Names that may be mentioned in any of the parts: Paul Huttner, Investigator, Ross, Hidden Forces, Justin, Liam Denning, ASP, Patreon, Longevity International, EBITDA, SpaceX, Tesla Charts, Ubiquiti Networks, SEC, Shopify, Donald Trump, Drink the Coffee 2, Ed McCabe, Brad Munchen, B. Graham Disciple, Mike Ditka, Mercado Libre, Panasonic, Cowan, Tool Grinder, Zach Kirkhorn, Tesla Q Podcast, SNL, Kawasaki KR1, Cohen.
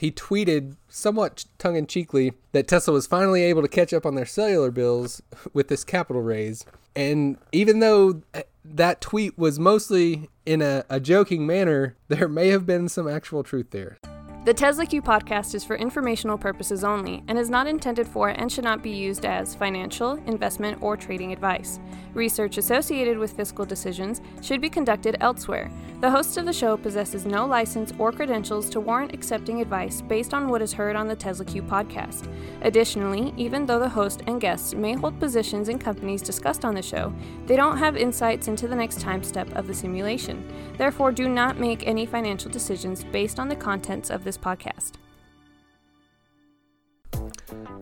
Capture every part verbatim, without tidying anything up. he tweeted somewhat tongue-in-cheekly that Tesla was finally able to catch up on their cellular bills with this capital raise. And even though that tweet was mostly in a, a joking manner, there may have been some actual truth there. The Tesla Q podcast is for informational purposes only and is not intended for and should not be used as financial, investment, or trading advice. Research associated with fiscal decisions should be conducted elsewhere. The host of the show possesses no license or credentials to warrant accepting advice based on what is heard on the Tesla Q podcast. Additionally, even though the host and guests may hold positions in companies discussed on the show, they don't have insights into the next time step of the simulation. Therefore, do not make any financial decisions based on the contents of this podcast.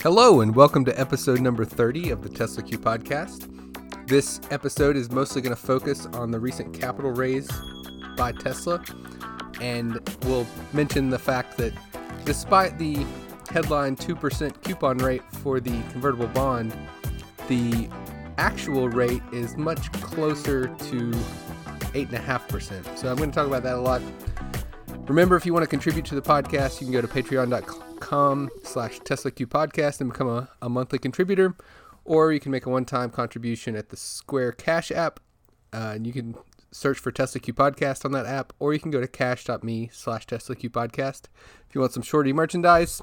Hello and welcome to episode number thirty of the Tesla Q podcast. This episode is mostly going to focus on the recent capital raise by Tesla, and we'll mention the fact that despite the headline two percent coupon rate for the convertible bond, the actual rate is much closer to eight point five percent. So I'm going to talk about that a lot. Remember, if you want to contribute to the podcast, you can go to patreon.com slash Tesla Q podcast and become a, a monthly contributor, or you can make a one-time contribution at the Square Cash app, uh, and you can search for Tesla Q podcast on that app, or you can go to cash.me slash Tesla Q podcast. If you want some shorty merchandise,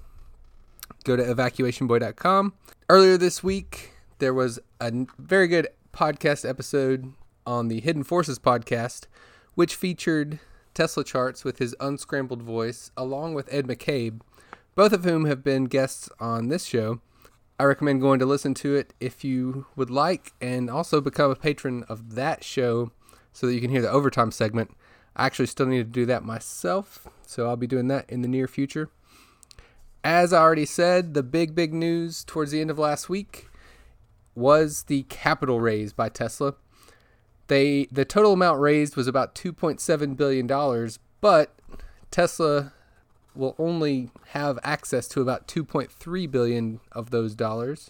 go to evacuation boy dot com. Earlier this week, there was a very good podcast episode on the Hidden Forces podcast, which featured Tesla Charts with his unscrambled voice, along with Ed McCabe, both of whom have been guests on this show. I recommend going to listen to it if you would like, and also become a patron of that show so that you can hear the overtime segment. I actually still need to do that myself, so I'll be doing that in the near future. As I already said, the big, big news towards the end of last week was the capital raise by Tesla. They, the total amount raised was about two point seven billion dollars, but Tesla will only have access to about two point three billion of those dollars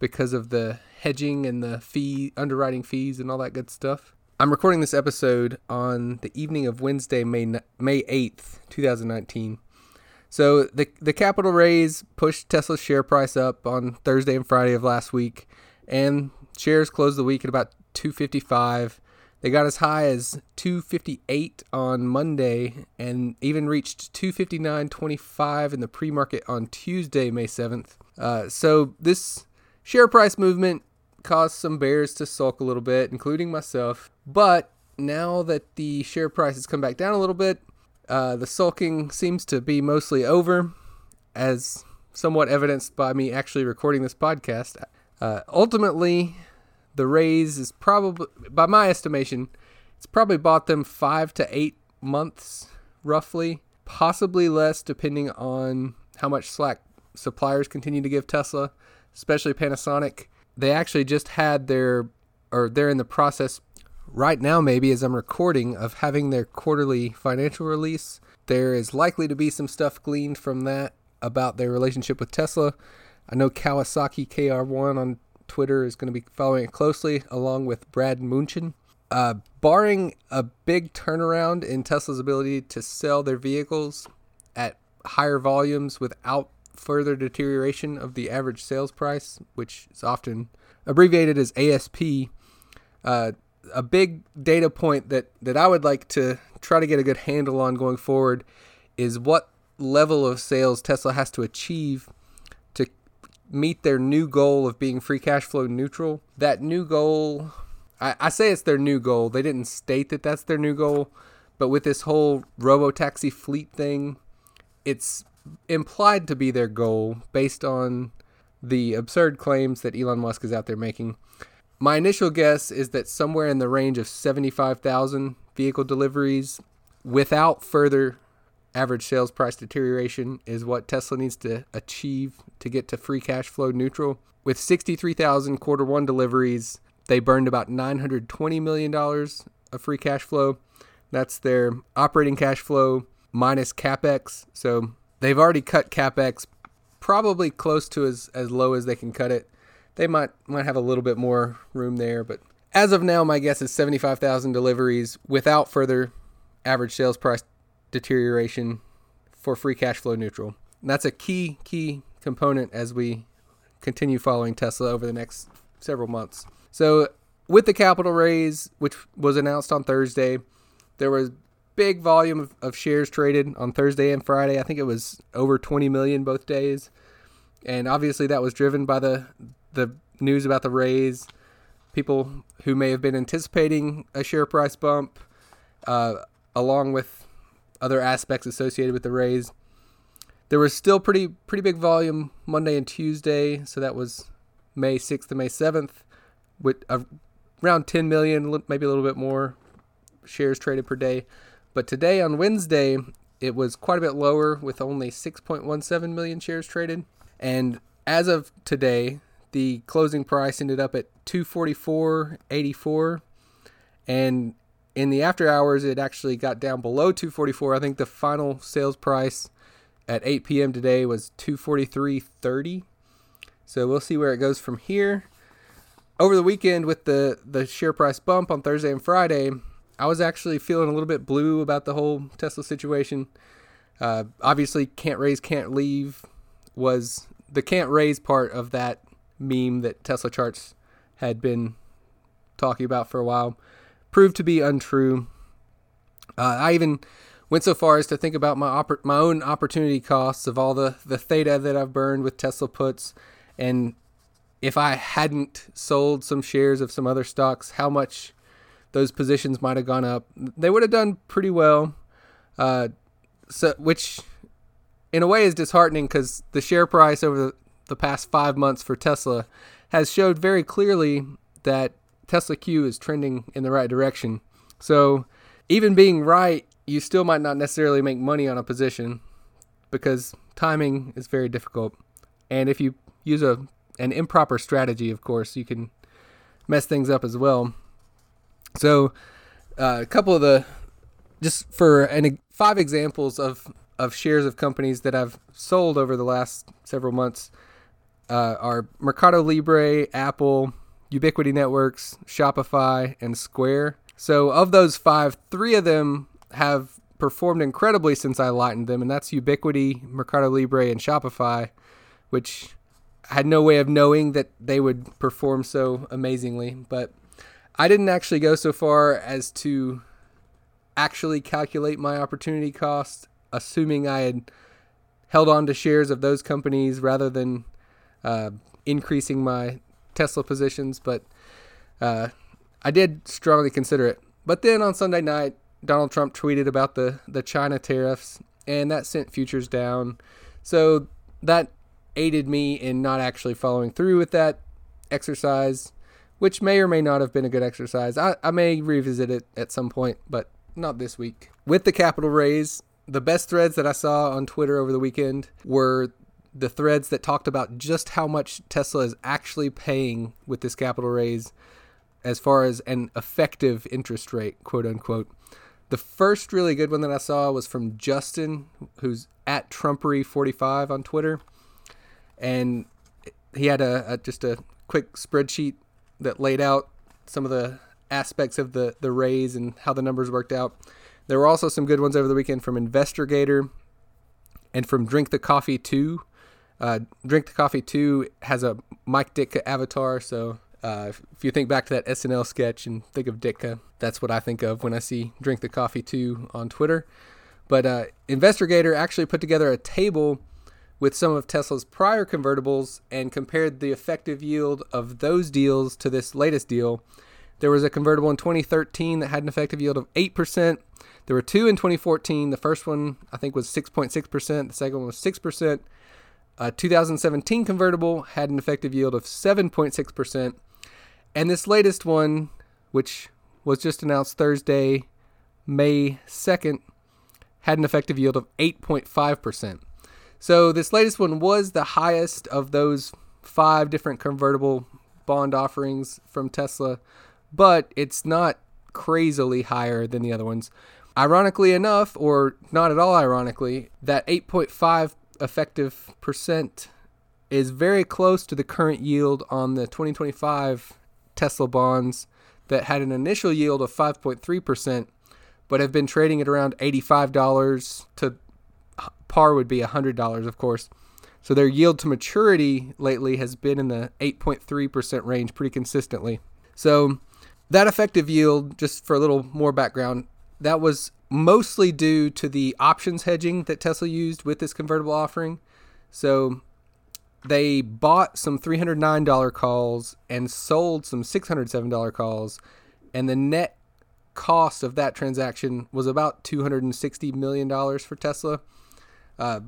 because of the hedging and the fee underwriting fees and all that good stuff. I'm recording this episode on the evening of Wednesday, May eighth, twenty nineteen. So the the capital raise pushed Tesla's share price up on Thursday and Friday of last week, and shares closed the week at about two fifty-five. They got as high as two fifty-eight on Monday and even reached two fifty-nine twenty-five in the pre-market on Tuesday, May seventh. Uh, so this share price movement caused some bears to sulk a little bit, including myself. But now that the share price has come back down a little bit, uh, the sulking seems to be mostly over, as somewhat evidenced by me actually recording this podcast. Uh, ultimately, the raise is probably, by my estimation, it's probably bought them five to eight months, roughly, possibly less, depending on how much slack suppliers continue to give Tesla, especially Panasonic. They actually just had their, or they're in the process right now, maybe as I'm recording, of having their quarterly financial release. There is likely to be some stuff gleaned from that about their relationship with Tesla. I know Kawasaki K R one on Twitter is going to be following it closely, along with Brad Munchen. Uh, barring a big turnaround in Tesla's ability to sell their vehicles at higher volumes without further deterioration of the average sales price, which is often abbreviated as A S P, uh, a big data point that, that I would like to try to get a good handle on going forward is what level of sales Tesla has to achieve meet their new goal of being free cash flow neutral. That new goal, I, I say it's their new goal. They didn't state that that's their new goal, but with this whole robo-taxi fleet thing, it's implied to be their goal based on the absurd claims that Elon Musk is out there making. My initial guess is that somewhere in the range of seventy-five thousand vehicle deliveries without further average sales price deterioration is what Tesla needs to achieve to get to free cash flow neutral. With sixty-three thousand quarter one deliveries, they burned about nine hundred twenty million dollars of free cash flow. That's their operating cash flow minus CapEx. So they've already cut CapEx probably close to as, as low as they can cut it. They might, might have a little bit more room there, but as of now, my guess is seventy-five thousand deliveries without further average sales price deterioration for free cash flow neutral. And that's a key, key component as we continue following Tesla over the next several months. So with the capital raise, which was announced on Thursday, there was big volume of, of shares traded on Thursday and Friday. I think it was over twenty million both days. And obviously that was driven by the the news about the raise. People who may have been anticipating a share price bump, uh, along with other aspects associated with the raise. There was still pretty pretty big volume Monday and Tuesday, so that was May sixth to May seventh, with around ten million, maybe a little bit more shares traded per day. But today on Wednesday, it was quite a bit lower with only six point one seven million shares traded. And as of today, the closing price ended up at two forty-four eighty-four, and in the after hours it actually got down below two forty-four. I think the final sales price at eight p.m. today was two forty-three thirty. So we'll see where it goes from here. Over the weekend with the the share price bump on Thursday and Friday, I was actually feeling a little bit blue about the whole Tesla situation. Uh, obviously, can't raise, can't leave was the can't raise part of that meme that Tesla Charts had been talking about for a while proved to be untrue. Uh, I even went so far as to think about my oppor- my own opportunity costs of all the, the theta that I've burned with Tesla puts. And if I hadn't sold some shares of some other stocks, how much those positions might have gone up. They would have done pretty well, uh, so which in a way is disheartening because the share price over the the past five months for Tesla has showed very clearly that Tesla Q is trending in the right direction. So even being right, you still might not necessarily make money on a position because timing is very difficult. And if you use a an improper strategy, of course, you can mess things up as well. So uh, a couple of the, just for an, five examples of, of shares of companies that I've sold over the last several months, Uh, are Mercado Libre, Apple, Ubiquiti Networks, Shopify, and Square. So of those five, three of them have performed incredibly since I lightened them, and that's Ubiquiti, Mercado Libre, and Shopify, which I had no way of knowing that they would perform so amazingly. But I didn't actually go so far as to actually calculate my opportunity cost, assuming I had held on to shares of those companies rather than Uh, increasing my Tesla positions, but uh, I did strongly consider it. But then on Sunday night, Donald Trump tweeted about the, the China tariffs, and that sent futures down. So that aided me in not actually following through with that exercise, which may or may not have been a good exercise. I, I may revisit it at some point, but not this week. With the capital raise, the best threads that I saw on Twitter over the weekend were the threads that talked about just how much Tesla is actually paying with this capital raise as far as an effective interest rate, quote unquote. The first really good one that I saw was from Justin, who's at Trumpery forty-five on Twitter. And he had a, a just a quick spreadsheet that laid out some of the aspects of the, the raise and how the numbers worked out. There were also some good ones over the weekend from Investigator and from Drink the Coffee two. Uh, Drink the Coffee two has a Mike Ditka avatar, so uh, if you think back to that S N L sketch and think of Ditka, that's what I think of when I see Drink the Coffee two on Twitter. But uh, Investigator actually put together a table with some of Tesla's prior convertibles and compared the effective yield of those deals to this latest deal. There was a convertible in twenty thirteen that had an effective yield of eight percent. There were two in twenty fourteen. The first one, I think, was six point six percent. The second one was six percent. A two thousand seventeen convertible had an effective yield of seven point six percent. And this latest one, which was just announced Thursday, May second, had an effective yield of eight point five percent. So this latest one was the highest of those five different convertible bond offerings from Tesla, but it's not crazily higher than the other ones. Ironically enough, or not at all ironically, that eight point five percent effective percent is very close to the current yield on the twenty twenty-five Tesla bonds that had an initial yield of five point three percent, but have been trading at around eighty-five dollars to Par would be one hundred dollars, of course. So their yield to maturity lately has been in the eight point three percent range pretty consistently. So that effective yield, just for a little more background, that was mostly due to the options hedging that Tesla used with this convertible offering. So they bought some three hundred nine dollars calls and sold some six hundred seven dollars calls, and the net cost of that transaction was about two hundred sixty million dollars for Tesla. Uh,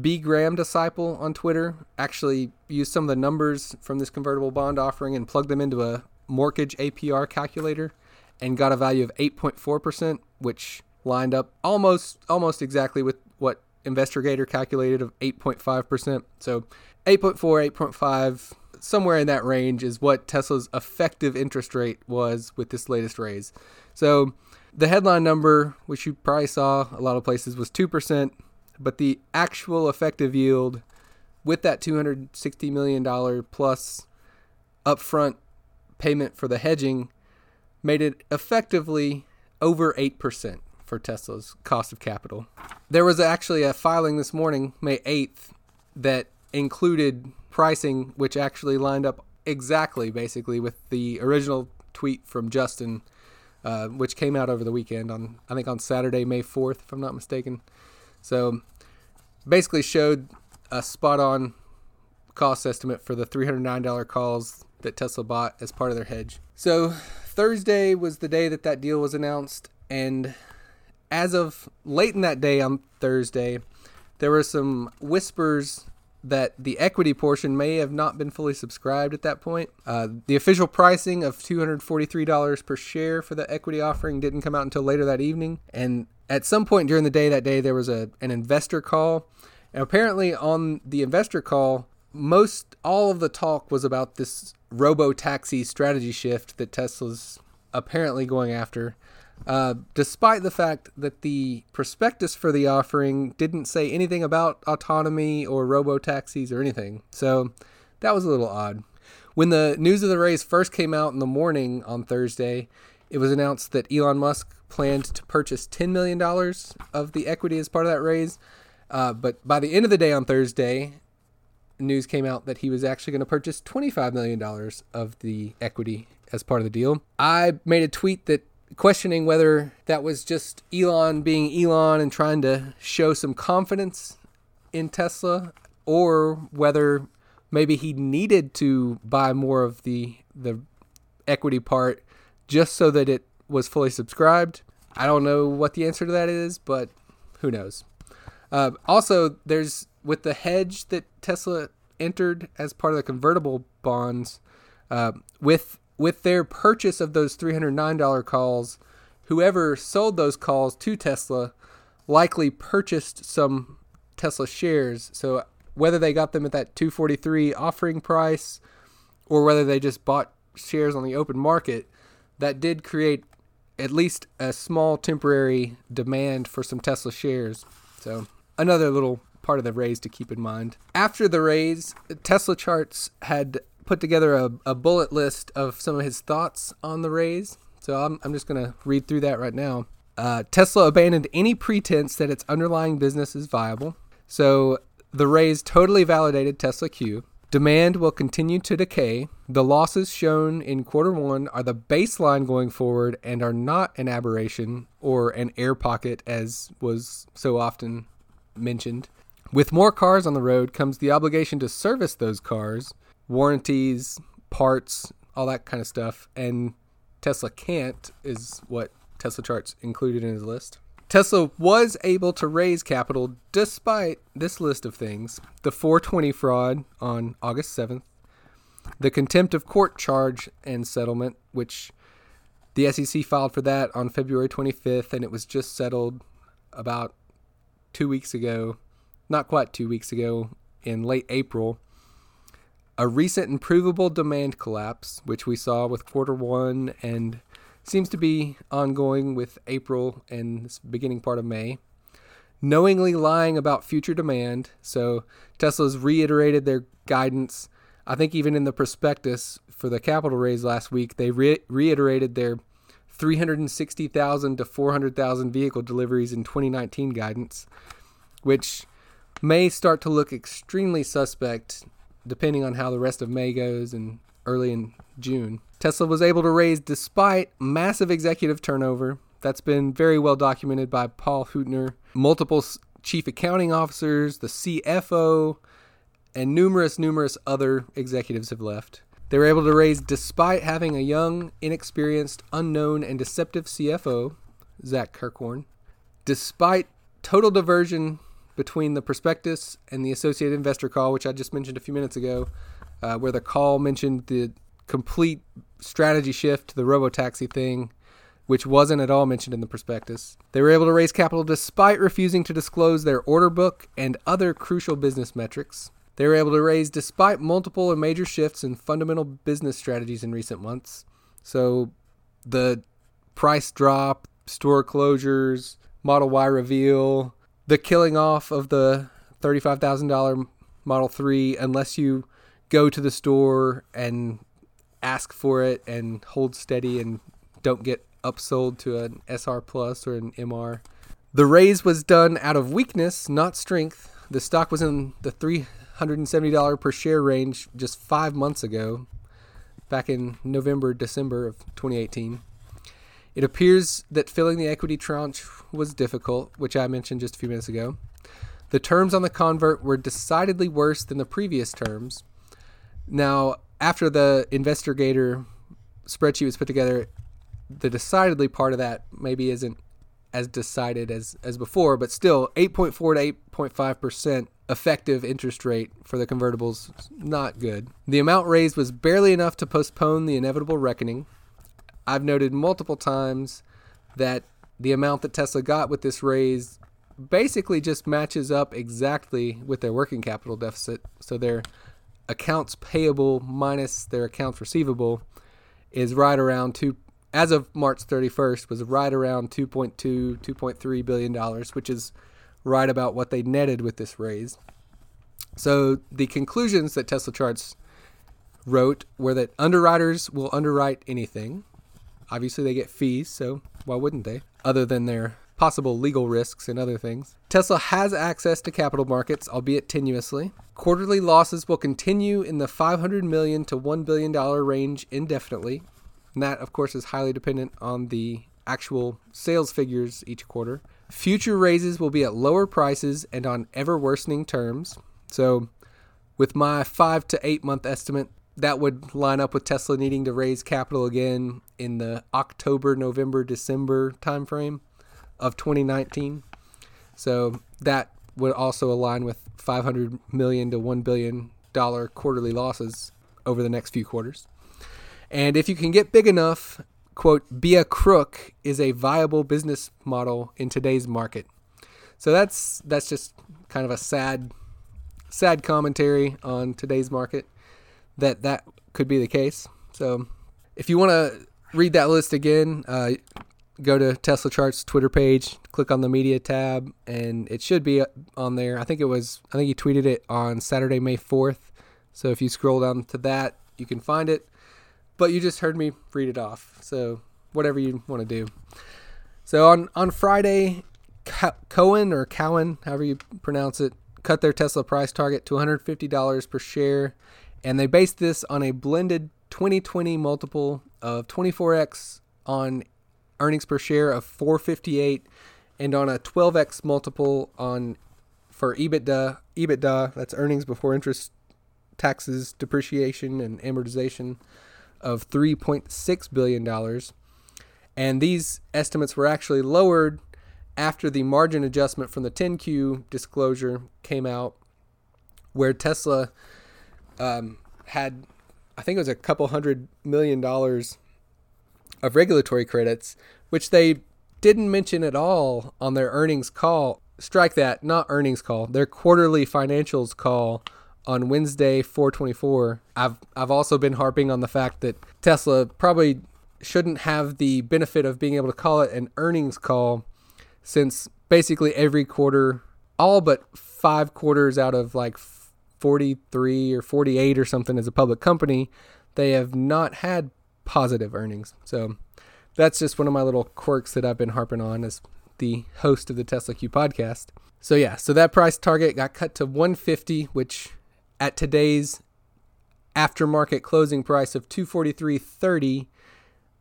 B. Graham Disciple on Twitter actually used some of the numbers from this convertible bond offering and plugged them into a mortgage A P R calculator and got a value of eight point four percent, which lined up almost almost exactly with what Investigator calculated of eight point five percent. So eight point four, eight point five, somewhere in that range is what Tesla's effective interest rate was with this latest raise. So the headline number, which you probably saw a lot of places, was two percent, but the actual effective yield with that two hundred sixty million dollars plus upfront payment for the hedging made it effectively over eight percent for Tesla's cost of capital. There was actually a filing this morning, May eighth, that included pricing, which actually lined up exactly, basically, with the original tweet from Justin, uh, which came out over the weekend, on I think on Saturday, May fourth, if I'm not mistaken. So basically showed a spot-on cost estimate for the three hundred nine dollars calls that Tesla bought as part of their hedge. So Thursday was the day that that deal was announced, and as of late in that day on Thursday, there were some whispers that the equity portion may have not been fully subscribed at that point. Uh, the official pricing of two hundred forty-three dollars per share for the equity offering didn't come out until later that evening. And at some point during the day that day, there was a, an investor call. And apparently on the investor call, most all of the talk was about this robo-taxi strategy shift that Tesla's apparently going after. Uh, despite the fact that the prospectus for the offering didn't say anything about autonomy or robo-taxis or anything. So that was a little odd. When the news of the raise first came out in the morning on Thursday, it was announced that Elon Musk planned to purchase ten million dollars of the equity as part of that raise. Uh, but by the end of the day on Thursday, news came out that he was actually going to purchase twenty-five million dollars of the equity as part of the deal. I made a tweet that questioning whether that was just Elon being Elon and trying to show some confidence in Tesla, or whether maybe he needed to buy more of the the equity part just so that it was fully subscribed. I don't know what the answer to that is, but who knows. Uh, also, there's with the hedge that Tesla entered as part of the convertible bonds, uh, with With their purchase of those three hundred nine dollars calls, whoever sold those calls to Tesla likely purchased some Tesla shares. So whether they got them at that two forty-three offering price or whether they just bought shares on the open market, that did create at least a small temporary demand for some Tesla shares. So another little part of the raise to keep in mind. After the raise, Tesla Charts had put together a, a bullet list of some of his thoughts on the raise. So I'm, I'm just going to read through that right now. Uh, Tesla abandoned any pretense that its underlying business is viable. So the raise totally validated Tesla Q. Demand will continue to decay. The losses shown in quarter one are the baseline going forward and are not an aberration or an air pocket as was so often mentioned. With more cars on the road comes the obligation to service those cars. Warranties, parts, all that kind of stuff, and Tesla can't is what Tesla Charts included in his list. Tesla was able to raise capital despite this list of things: the four twenty fraud on August seventh, the contempt of court charge and settlement, which the S E C filed for that on February twenty-fifth, and it was just settled about two weeks ago, not quite two weeks ago, in late April. A recent and provable demand collapse, which we saw with quarter one and seems to be ongoing with April and this beginning part of May. Knowingly lying about future demand. So Tesla's reiterated their guidance. I think even in the prospectus for the capital raise last week, they re- reiterated their three hundred sixty thousand to four hundred thousand vehicle deliveries in twenty nineteen guidance. which may start to look extremely suspect depending on how the rest of May goes and early in June. Tesla was able to raise despite massive executive turnover. That's been very well documented by Paul Huttner. Multiple chief accounting officers, the C F O, and numerous, numerous other executives have left. They were able to raise despite having a young, inexperienced, unknown, and deceptive C F O, Zach Kirkhorn, despite total diversion between the prospectus and the associated investor call, which I just mentioned a few minutes ago, uh, where the call mentioned the complete strategy shift to the robotaxi thing, which wasn't at all mentioned in the prospectus. They were able to raise capital despite refusing to disclose their order book and other crucial business metrics. They were able to raise despite multiple and major shifts in fundamental business strategies in recent months. So the price drop, store closures, Model Y reveal, the killing off of the thirty-five thousand dollars Model three unless you go to the store and ask for it and hold steady and don't get upsold to an S R Plus or an M R. The raise was done out of weakness, not strength. The stock was in the three one hundred seventy dollars per share range just five months ago, back in November, December of twenty eighteen. It appears that filling the equity tranche was difficult, which I mentioned just a few minutes ago. The terms on the convert were decidedly worse than the previous terms. Now, after the Investigator spreadsheet was put together, the decidedly part of that maybe isn't as decided as, as before, but still eight point four to eight point five percent effective interest rate for the convertibles, not good. The amount raised was barely enough to postpone the inevitable reckoning. I've noted multiple times that the amount that Tesla got with this raise basically just matches up exactly with their working capital deficit. So their accounts payable minus their accounts receivable is right around two, as of March thirty-first, was right around two point two, two point three billion dollars, which is right about what they netted with this raise. So the conclusions that Tesla Charts wrote were that underwriters will underwrite anything. Obviously, they get fees, so why wouldn't they? Other than their possible legal risks and other things. Tesla has access to capital markets, albeit tenuously. Quarterly losses will continue in the five hundred million dollars to one billion dollars range indefinitely. And that, of course, is highly dependent on the actual sales figures each quarter. Future raises will be at lower prices and on ever worsening terms. So with my five to eight month estimate, that would line up with Tesla needing to raise capital again in the October, November, December timeframe of twenty nineteen. So that would also align with five hundred million to one billion dollars quarterly losses over the next few quarters. And if you can get big enough, quote, be a crook is a viable business model in today's market. So that's that's just kind of a sad, sad commentary on today's market that that could be the case. So if you want to read that list again, uh, go to Tesla Charts Twitter page, click on the media tab, and it should be on there. I think it was, I think he tweeted it on Saturday, May fourth. So if you scroll down to that, you can find it. But you just heard me read it off, so whatever you want to do. So on, on Friday, Co- Cohen or Cowan, however you pronounce it, cut their Tesla price target to one hundred fifty dollars per share, and they based this on a blended twenty twenty multiple of twenty-four x on earnings per share of four fifty-eight, and on a twelve x multiple on for EBITDA. EBITDA, that's earnings before interest, taxes, depreciation, and amortization, of three point six billion dollars, and these estimates were actually lowered after the margin adjustment from the ten Q disclosure came out, where Tesla um, had, I think it was a couple hundred million dollars of regulatory credits, which they didn't mention at all on their earnings call. Strike that, not earnings call, their quarterly financials call on Wednesday, four twenty-four. I've I've also been harping on the fact that Tesla probably shouldn't have the benefit of being able to call it an earnings call, since basically every quarter, all but five quarters out of like forty-three or forty-eight or something as a public company, they have not had positive earnings. So that's just one of my little quirks that I've been harping on as the host of the Tesla Q Podcast. So yeah, so that price target got cut to one fifty, which at today's aftermarket closing price of two forty-three thirty,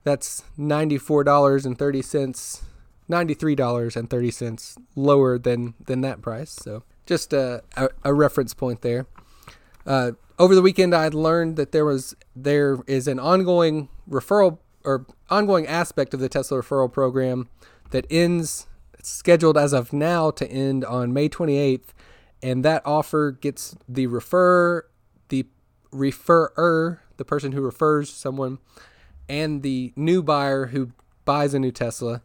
that's ninety-four dollars and thirty cents, ninety-three dollars and thirty cents lower than than that price. So just a, a, a reference point there. Uh, over the weekend, I learned that there was there is an ongoing referral or ongoing aspect of the Tesla referral program that ends, it's scheduled as of now to end on May twenty-eighth, and that offer gets the refer the referrer, the person who refers someone, and the new buyer who buys a new Tesla.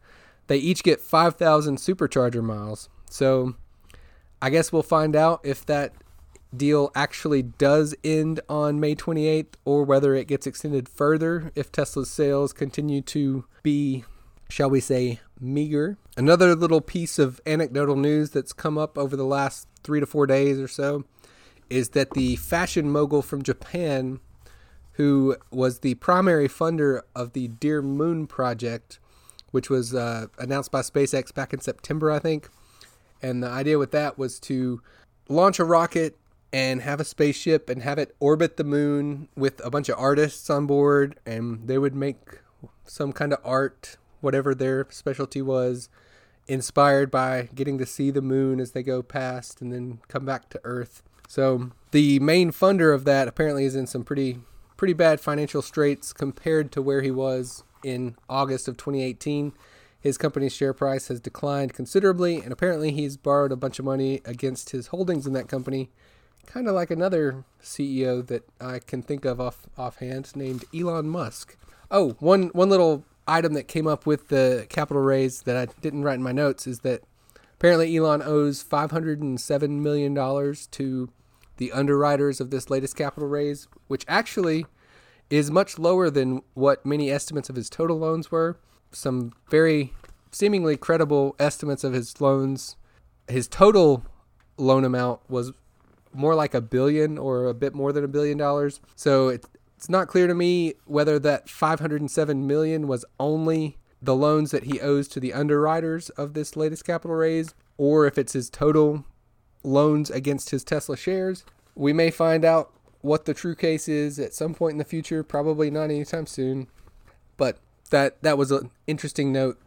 They each get five thousand supercharger miles. So I guess we'll find out if that deal actually does end on May twenty-eighth or whether it gets extended further if Tesla's sales continue to be, shall we say, meager. Another little piece of anecdotal news that's come up over the last three to four days or so is that the fashion mogul from Japan, who was the primary funder of the Dear Moon project, which was uh, announced by SpaceX back in September, I think. And the idea with that was to launch a rocket and have a spaceship and have it orbit the moon with a bunch of artists on board, and they would make some kind of art, whatever their specialty was, inspired by getting to see the moon as they go past and then come back to Earth. So the main funder of that apparently is in some pretty pretty bad financial straits compared to where he was in August of twenty eighteen. His company's share price has declined considerably, and apparently he's borrowed a bunch of money against his holdings in that company, kind of like another C E O that I can think of off offhand named Elon Musk. Oh, one, one little item that came up with the capital raise that I didn't write in my notes is that apparently Elon owes five hundred seven million dollars to the underwriters of this latest capital raise, which actually is much lower than what many estimates of his total loans were. Some very seemingly credible estimates of his loans. His total loan amount was more like a billion or a bit more than a billion dollars. So it's, it's not clear to me whether that five hundred seven million was only the loans that he owes to the underwriters of this latest capital raise, or if it's his total loans against his Tesla shares. We may find out what the true case is at some point in the future, probably not anytime soon. But that that was an interesting note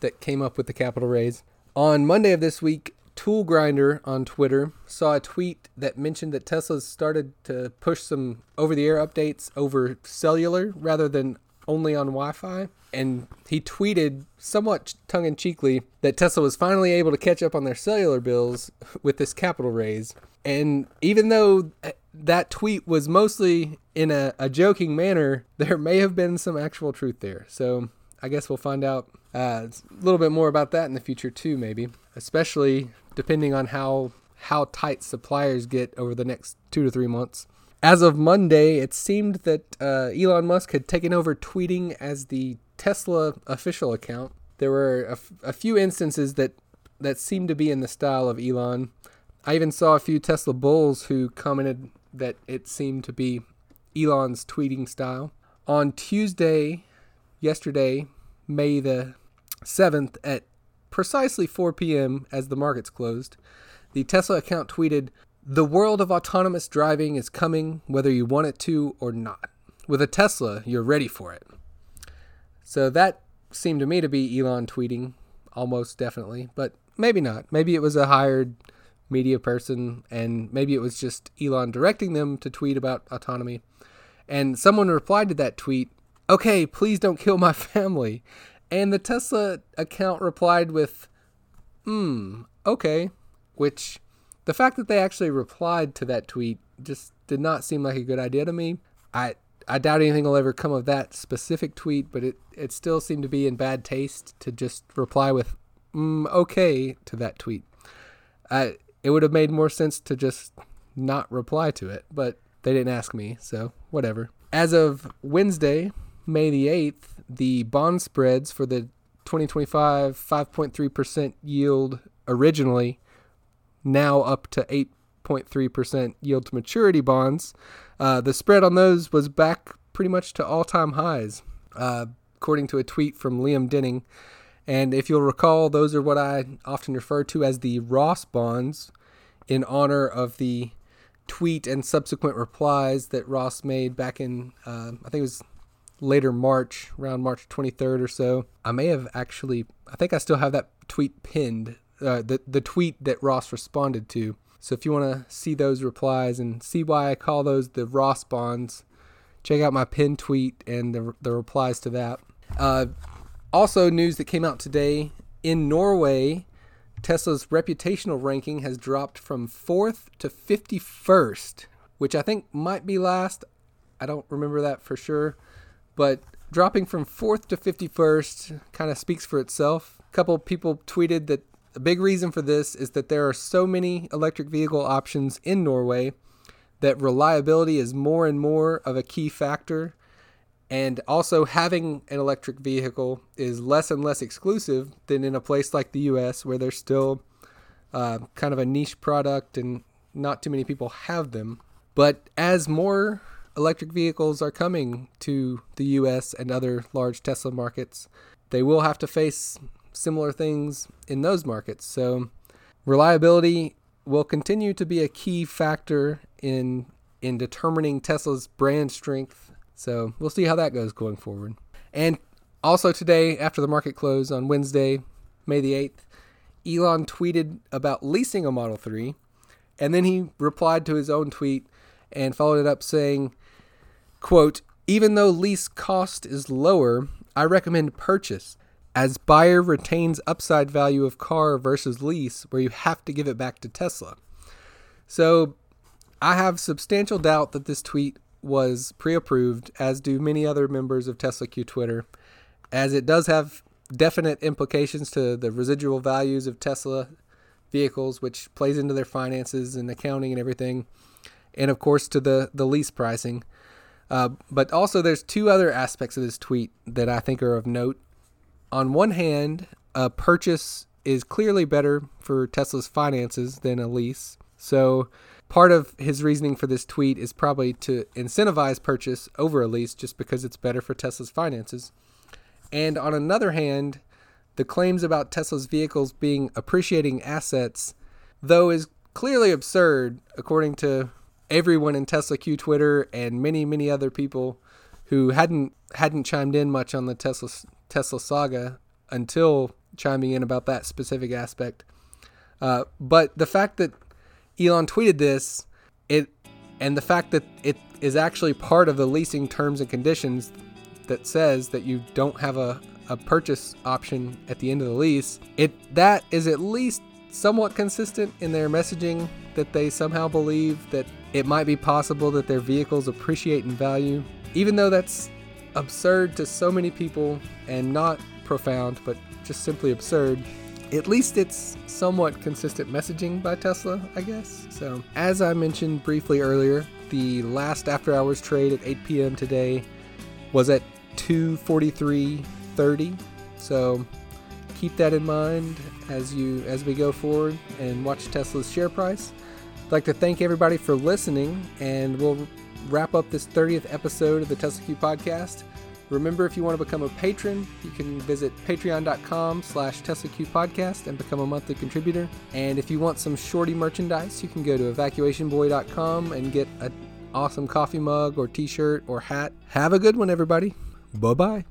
that came up with the capital raise. On Monday of this week, Tool Grinder on Twitter saw a tweet that mentioned that Tesla's started to push some over-the-air updates over cellular rather than only on Wi-Fi. And he tweeted somewhat tongue-in-cheekly that Tesla was finally able to catch up on their cellular bills with this capital raise. And even though that tweet was mostly in a, a joking manner, there may have been some actual truth there. So I guess we'll find out uh, a little bit more about that in the future too, maybe, especially depending on how how tight suppliers get over the next two to three months. As of Monday, it seemed that uh, Elon Musk had taken over tweeting as the Tesla official account. There were a, f- a few instances that, that seemed to be in the style of Elon. I even saw a few Tesla bulls who commented that it seemed to be Elon's tweeting style. On Tuesday, yesterday, May the seventh, at precisely four p.m. as the markets closed, the Tesla account tweeted, "The world of autonomous driving is coming whether you want it to or not. With a Tesla, you're ready for it." So that seemed to me to be Elon tweeting, almost definitely, but maybe not. Maybe it was a hired media person, and maybe it was just Elon directing them to tweet about autonomy. And someone replied to that tweet, "Okay, please don't kill my family." And the Tesla account replied with, hmm, okay, which... the fact that they actually replied to that tweet just did not seem like a good idea to me. I I doubt anything will ever come of that specific tweet, but it, it still seemed to be in bad taste to just reply with, mm, okay, to that tweet. I, it would have made more sense to just not reply to it, but they didn't ask me, so whatever. As of Wednesday, May the eighth, the bond spreads for the twenty twenty-five five point three percent yield originally, now up to eight point three percent yield to maturity bonds. Uh, the spread on those was back pretty much to all-time highs, uh, according to a tweet from Liam Denning. And if you'll recall, those are what I often refer to as the Ross bonds, in honor of the tweet and subsequent replies that Ross made back in, uh, I think it was later March, around March twenty-third or so. I may have actually, I think I still have that tweet pinned, uh, the, the tweet that Ross responded to. So if you want to see those replies and see why I call those the Ross bonds, check out my pinned tweet and the, the replies to that. Uh, also, news that came out today, in Norway, Tesla's reputational ranking has dropped from fourth to fifty-first, which I think might be last. I don't remember that for sure, but dropping from fourth to fifty-first kind of speaks for itself. A couple people tweeted that a big reason for this is that there are so many electric vehicle options in Norway that reliability is more and more of a key factor. And also, having an electric vehicle is less and less exclusive than in a place like the U S, where there's still uh, kind of a niche product and not too many people have them. But as more electric vehicles are coming to the U S and other large Tesla markets, they will have to face similar things in those markets. So reliability will continue to be a key factor in in determining Tesla's brand strength. So we'll see how that goes going forward. And also today, after the market close on Wednesday, May the eighth, Elon tweeted about leasing a Model three. And then he replied to his own tweet and followed it up saying, quote, "Even though lease cost is lower, I recommend purchase, as buyer retains upside value of car versus lease, where you have to give it back to Tesla." So I have substantial doubt that this tweet was pre-approved, as do many other members of Tesla Q Twitter, as it does have definite implications to the residual values of Tesla vehicles, which plays into their finances and accounting and everything, and of course to the, the lease pricing. Uh, but also there's two other aspects of this tweet that I think are of note. On one hand, a purchase is clearly better for Tesla's finances than a lease. So part of his reasoning for this tweet is probably to incentivize purchase over a lease, just because it's better for Tesla's finances. And on another hand, the claims about Tesla's vehicles being appreciating assets, though, is clearly absurd, according to everyone in Tesla Q Twitter and many, many other people who hadn't hadn't chimed in much on the Tesla Tesla saga until chiming in about that specific aspect. Uh, but the fact that Elon tweeted this, it, and the fact that it is actually part of the leasing terms and conditions that says that you don't have a, a purchase option at the end of the lease, it that is at least somewhat consistent in their messaging, that they somehow believe that it might be possible that their vehicles appreciate in value, even though that's absurd to so many people and not profound, but just simply absurd. At least it's somewhat consistent messaging by Tesla, I guess. So, as I mentioned briefly earlier, the last after hours trade at eight p.m. today was at two forty-three thirty. So, keep that in mind as you as we go forward and watch Tesla's share price. I'd like to thank everybody for listening, and we'll wrap up this thirtieth episode of the Tesla Q Podcast. Remember, if you want to become a patron, you can visit patreon.com slash TeslaQPodcast and become a monthly contributor. And if you want some shorty merchandise, you can go to evacuation boy dot com and get an awesome coffee mug or t-shirt or hat. Have a good one, everybody. Bye-bye.